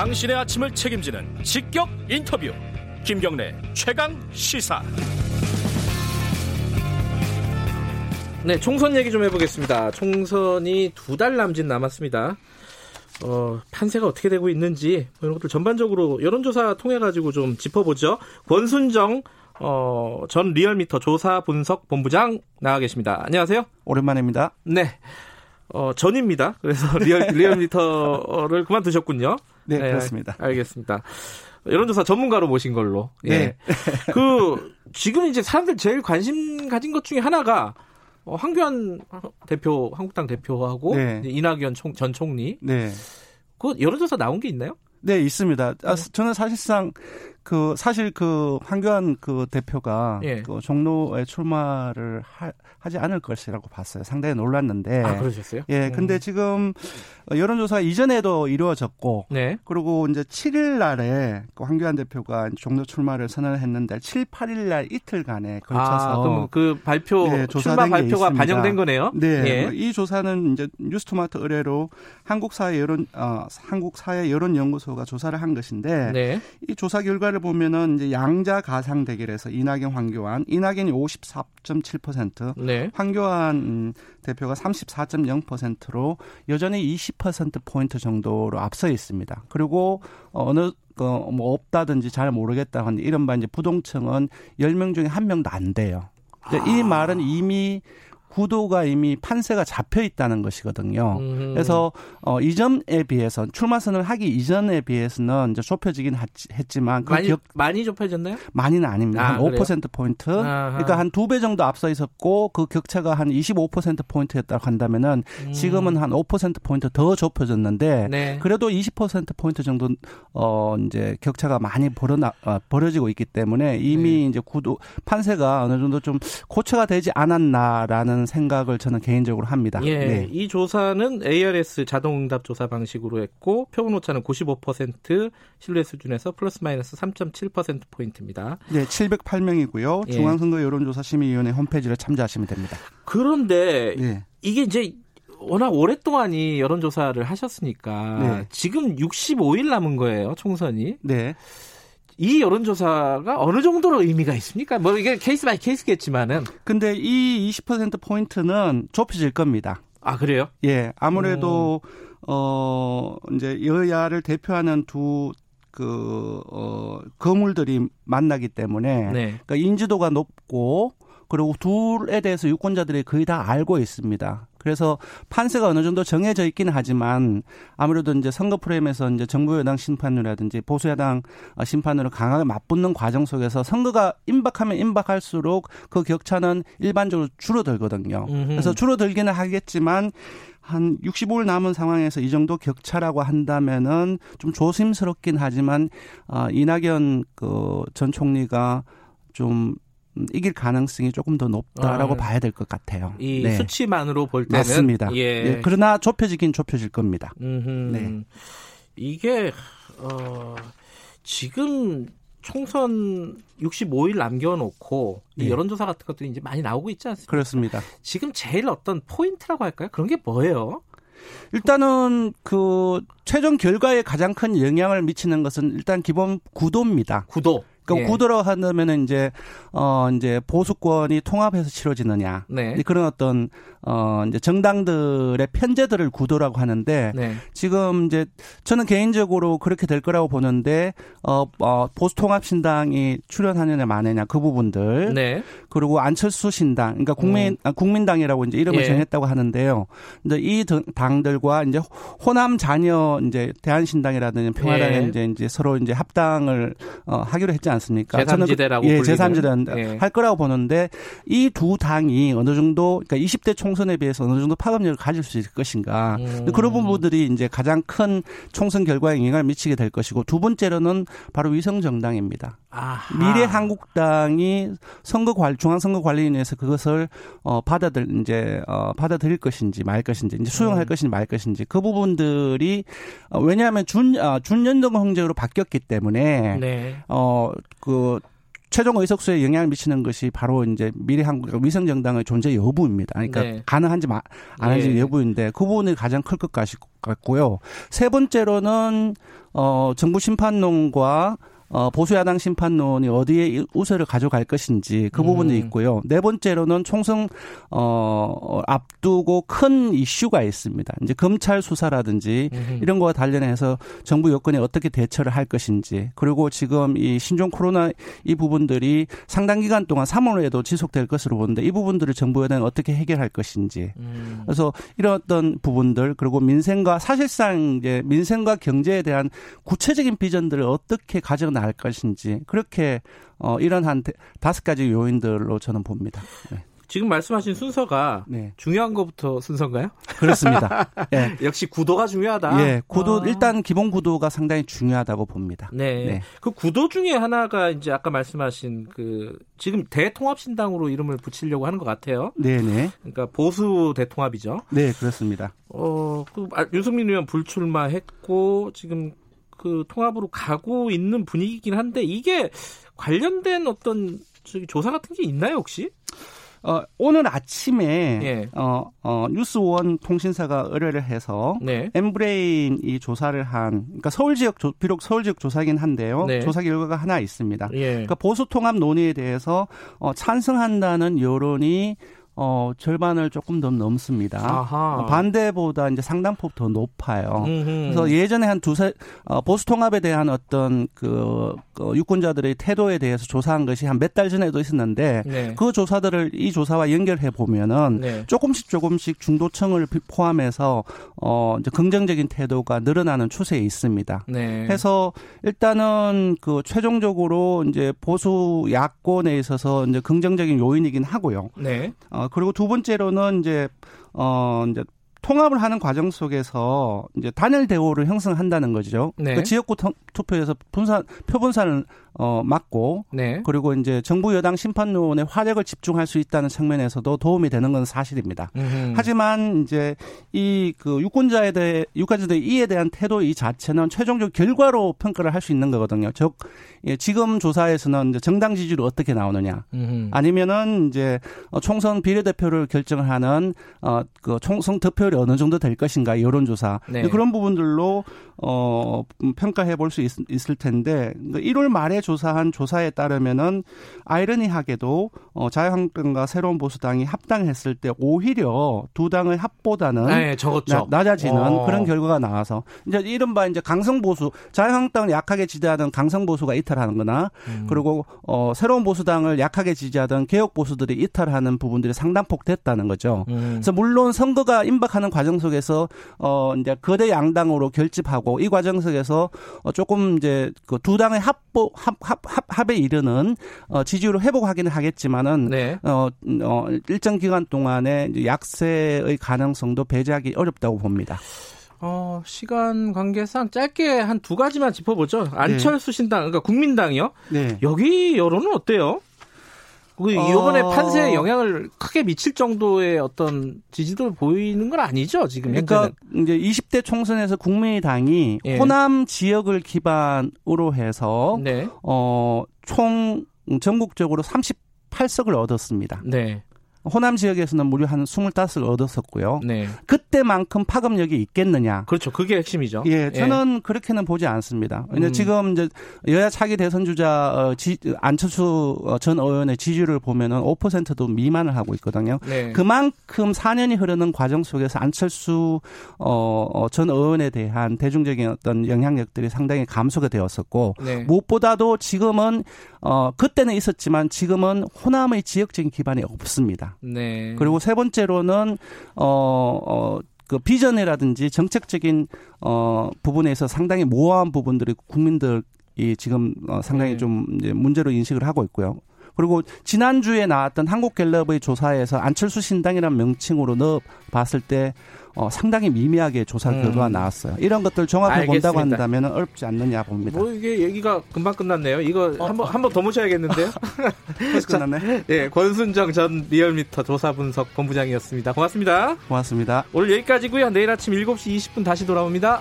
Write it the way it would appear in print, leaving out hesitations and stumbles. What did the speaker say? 당신의 아침을 책임지는 직격 인터뷰 김경래 최강 시사. 네, 총선 얘기 좀 해보겠습니다. 총선이 두 달 남짓 남았습니다. 판세가 어떻게 되고 있는지 이런 것들 전반적으로 여론조사 통해가지고 좀 짚어보죠. 권순정 전 리얼미터 조사 분석 본부장 나와 계십니다. 안녕하세요. 오랜만입니다. 네. 전입니다. 그래서 리얼미터를 그만두셨군요. 네, 네, 그렇습니다. 알겠습니다. 여론조사 전문가로 모신 걸로. 네. 예. 지금 이제 사람들 제일 관심 가진 것 중에 하나가 황교안 대표, 한국당 대표하고 네. 이낙연 전 총리. 네. 그 여론조사 나온 게 있나요? 네, 있습니다. 저는 사실상 황교안 대표가 예. 종로에 출마를 하지 않을 것이라고 봤어요. 상당히 놀랐는데. 아, 그러셨어요? 예, 근데 지금 여론조사 이전에도 이루어졌고, 네. 그리고 이제 7일 날에 황교안 대표가 종로 출마를 선언을 했는데 7, 8일 날 이틀간에 걸쳐서 발표 네, 출마 발표가 반영된 거네요. 네, 예. 이 조사는 이제 뉴스토마트 의뢰로 한국 사회 여론 연구소가 조사를 한 것인데, 네. 이 조사 결과 를 보면은 이제 양자 가상 대결에서 이낙연 황교안, 이낙연이 54.7%, 네. 황교안 대표가 34.0%로 여전히 20% 포인트 정도로 앞서 있습니다. 그리고 어느 뭐 없다든지 잘 모르겠다 하는 이른바 이제 부동층은 10명 중에 1명도 안 돼요. 이 말은 이미 구도가 이미 판세가 잡혀 있다는 것이거든요. 그래서 이전에 비해서 출마 선언을 하기 이전에 비해서는 이제 좁혀지긴 했지만 많이 좁혀졌나요? 많이는 아닙니다. 한 5% 포인트. 아하. 그러니까 한 2배 정도 앞서 있었고 그 격차가 한 25% 포인트였다고 한다면은 지금은 한 5% 포인트 더 좁혀졌는데 네. 그래도 20% 포인트 정도 이제 격차가 많이 벌어지고 있기 때문에 이미 이제 구도 판세가 어느 정도 좀 고쳐가 되지 않았나라는 생각을 저는 개인적으로 합니다. 예, 네. 이 조사는 ARS 자동응답 조사 방식으로 했고 표본 오차는 95% 신뢰 수준에서 플러스 마이너스 3.7% 포인트입니다. 네, 708명이고요. 예. 중앙선거 여론조사 심의위원회 홈페이지를 참조하시면 됩니다. 그런데 네. 이게 이제 워낙 오랫동안이 여론조사를 하셨으니까 네. 지금 65일 남은 거예요, 총선이. 네. 이 여론조사가 어느 정도로 의미가 있습니까? 뭐 이게 케이스 바이 케이스겠지만은. 근데 이 20% 포인트는 좁혀질 겁니다. 아, 그래요? 예. 아무래도 이제 여야를 대표하는 두 거물들이 만나기 때문에 네. 그러니까 인지도가 높고 그리고 둘에 대해서 유권자들이 거의 다 알고 있습니다. 그래서 판세가 어느 정도 정해져 있기는 하지만 아무래도 이제 선거 프레임에서 이제 정부 여당 심판이라든지 보수 야당 심판으로 강하게 맞붙는 과정 속에서 선거가 임박하면 임박할수록 그 격차는 일반적으로 줄어들거든요. 그래서 줄어들기는 하겠지만 한 65일 남은 상황에서 이 정도 격차라고 한다면은 좀 조심스럽긴 하지만 이낙연 전 총리가 좀 이길 가능성이 조금 더 높다라고 봐야 될 것 같아요. 이 네. 수치만으로 볼 때는 맞습니다. 예. 예. 그러나 좁혀지긴 좁혀질 겁니다. 네. 이게 지금 총선 65일 남겨놓고 예. 이 여론조사 같은 것들이 이제 많이 나오고 있지 않습니까? 그렇습니다. 지금 제일 어떤 포인트라고 할까요? 그런 게 뭐예요? 일단은 최종 결과에 가장 큰 영향을 미치는 것은 일단 기본 구도입니다. 구도. 그러니까 예. 구도로 한다면은 이제 보수권이 통합해서 치러지느냐 네. 그런 어떤 이제 정당들의 편제들을 구도라고 하는데 네. 지금 이제 저는 개인적으로 그렇게 될 거라고 보는데 보수 통합 신당이 출연하느냐 마느냐 그 부분들 네. 그리고 안철수 신당 그러니까 국민당이라고 이제 이름을 예. 정했다고 하는데요. 근데 이 당들과 이제 호남 잔여 이제 대한신당이라든지 평화당에 예. 이제 서로 이제 합당을 하기로 했지 않습니까? 제3지대라고 불리는. 예, 제3지대 예. 할 거라고 보는데 이 두 당이 어느 정도 그러니까 20대 총선에 비해서 어느 정도 파급력을 가질 수 있을 것인가. 그런 부분들이 이제 가장 큰 총선 결과에 영향을 미치게 될 것이고 두 번째로는 바로 위성 정당입니다. 미래한국당이 중앙선거관리위원회에서 그것을 받아들일 것인지 말 것인지 이제 수용할 것인지 말 것인지 그 부분들이 왜냐하면 준연동 형제로 바뀌었기 때문에 네. 최종 의석수에 영향을 미치는 것이 바로 이제 미래한국당 위성정당의 존재 여부입니다. 그러니까 네. 가능한지 안 하는지 네. 여부인데 그 부분이 가장 클 것 같고요. 세 번째로는 정부 심판론과 보수야당 심판론이 어디에 우세를 가져갈 것인지 그 부분도 있고요. 네 번째로는 총선 앞두고 큰 이슈가 있습니다. 이제 검찰 수사라든지 이런 거와 관련해서 정부 여건에 어떻게 대처를 할 것인지, 그리고 지금 이 신종 코로나 이 부분들이 상당 기간 동안 3월에도 지속될 것으로 보는데 이 부분들을 정부 여당은 어떻게 해결할 것인지. 그래서 이런 어떤 부분들, 그리고 민생과 사실상 이제 민생과 경제에 대한 구체적인 비전들을 어떻게 가져나 할 것인지, 그렇게 이런 한 5가지 요인들로 저는 봅니다. 네. 지금 말씀하신 순서가 네. 중요한 것부터 순서인가요? 그렇습니다. 네. 역시 구도가 중요하다. 네. 구도 일단 기본 구도가 상당히 중요하다고 봅니다. 네. 네. 그 구도 중에 하나가 이제 아까 말씀하신 그 지금 대통합신당으로 이름을 붙이려고 하는 것 같아요. 네네. 그러니까 보수 대통합이죠. 네, 그렇습니다. 그 유승민 의원 불출마했고 지금. 그 통합으로 가고 있는 분위기긴 한데 이게 관련된 어떤 조사 같은 게 있나요 혹시? 오늘 아침에 예. 뉴스원 통신사가 의뢰를 해서 네. 엠브레인 이 조사를 한, 그러니까 서울 지역 비록 서울 지역 조사긴 한데요. 네. 조사 결과가 하나 있습니다. 예. 그러니까 보수 통합 논의에 대해서 찬성한다는 여론이 절반을 조금 더 넘습니다. 아하. 반대보다 이제 상당폭 더 높아요. 그래서 예전에 한 보수 통합에 대한 어떤 그 유권자들의 태도에 대해서 조사한 것이 한 몇 달 전에도 있었는데 네. 그 조사들을 이 조사와 연결해 보면은 네. 조금씩 중도층을 포함해서 이제 긍정적인 태도가 늘어나는 추세에 있습니다. 네. 그래서 일단은 그 최종적으로 이제 보수 야권에 있어서 이제 긍정적인 요인이긴 하고요. 네. 그리고 두 번째로는 이제 통합을 하는 과정 속에서 이제 단일 대오를 형성한다는 거죠. 네. 그 지역구 투표에서 표분산을 막고 네. 그리고 이제 정부 여당 심판론에 화력을 집중할 수 있다는 측면에서도 도움이 되는 건 사실입니다. 하지만 이제 이 그 유권자들의 이에 대한 태도 이 자체는 최종적 결과로 평가를 할 수 있는 거거든요. 즉 지금 조사에서는 이제 정당 지지율이 어떻게 나오느냐, 아니면은 이제 총선 비례대표를 결정하는 그 총선 득표율이 어느 정도 될 것인가 여론조사 네. 그런 부분들로 평가해 볼 수 있을 텐데 1월 말에 조사한 조사에 따르면은 아이러니하게도 자유한국당과 새로운 보수당이 합당했을 때 오히려 두 당의 합보다는 네, 낮아지는 그런 결과가 나와서 이제 이른바 이제 강성보수 자유한국당을 약하게 지지하던 강성보수가 이탈하는거나 그리고 새로운 보수당을 약하게 지지하던 개혁보수들이 이탈하는 부분들이 상당폭 됐다는 거죠. 그래서 물론 선거가 임박하는 과정 속에서 이제 거대 양당으로 결집하고 이 과정 속에서 조금 이제 그 두 당의 합에 이르는 지지율을 회복하기는 하겠지만은 네. 일정 기간 동안에 약세의 가능성도 배제하기 어렵다고 봅니다. 시간 관계상 짧게 한 두 가지만 짚어보죠. 안철수 신당, 그러니까 국민당이요. 네. 여기 여론은 어때요? 이번에 판세에 영향을 크게 미칠 정도의 어떤 지지도 보이는 건 아니죠, 지금. 그러니까 현재는. 이제 20대 총선에서 국민의당이 예. 호남 지역을 기반으로 해서 네. 총 전국적으로 38석을 얻었습니다. 네. 호남 지역에서는 무려 한 25을 얻었었고요. 네. 그때만큼 파급력이 있겠느냐. 그렇죠. 그게 핵심이죠. 예, 저는 예. 그렇게는 보지 않습니다. 지금 이제 여야 차기 대선 주자 안철수 전 의원의 지지율을 보면은 5%도 미만을 하고 있거든요. 네. 그만큼 4년이 흐르는 과정 속에서 안철수 전 의원에 대한 대중적인 어떤 영향력들이 상당히 감소가 되었었고 네. 무엇보다도 지금은 그때는 있었지만 지금은 호남의 지역적인 기반이 없습니다. 네. 그리고 세 번째로는 그 비전이라든지 정책적인 부분에서 상당히 모호한 부분들이 국민들이 지금 상당히 네. 좀 이제 문제로 인식을 하고 있고요. 그리고 지난주에 나왔던 한국갤럽의 조사에서 안철수 신당이라는 명칭으로 넣어봤을 때 상당히 미미하게 조사 결과가 나왔어요. 이런 것들 종합해 본다고 한다면 어렵지 않느냐 봅니다. 뭐 이게 얘기가 금방 끝났네요. 이거 한번 더 모셔야겠는데요. 벌써 끝났네. 네, 권순정 전 리얼미터 조사분석 본부장이었습니다. 고맙습니다. 오늘 여기까지고요. 내일 아침 7시 20분 다시 돌아옵니다.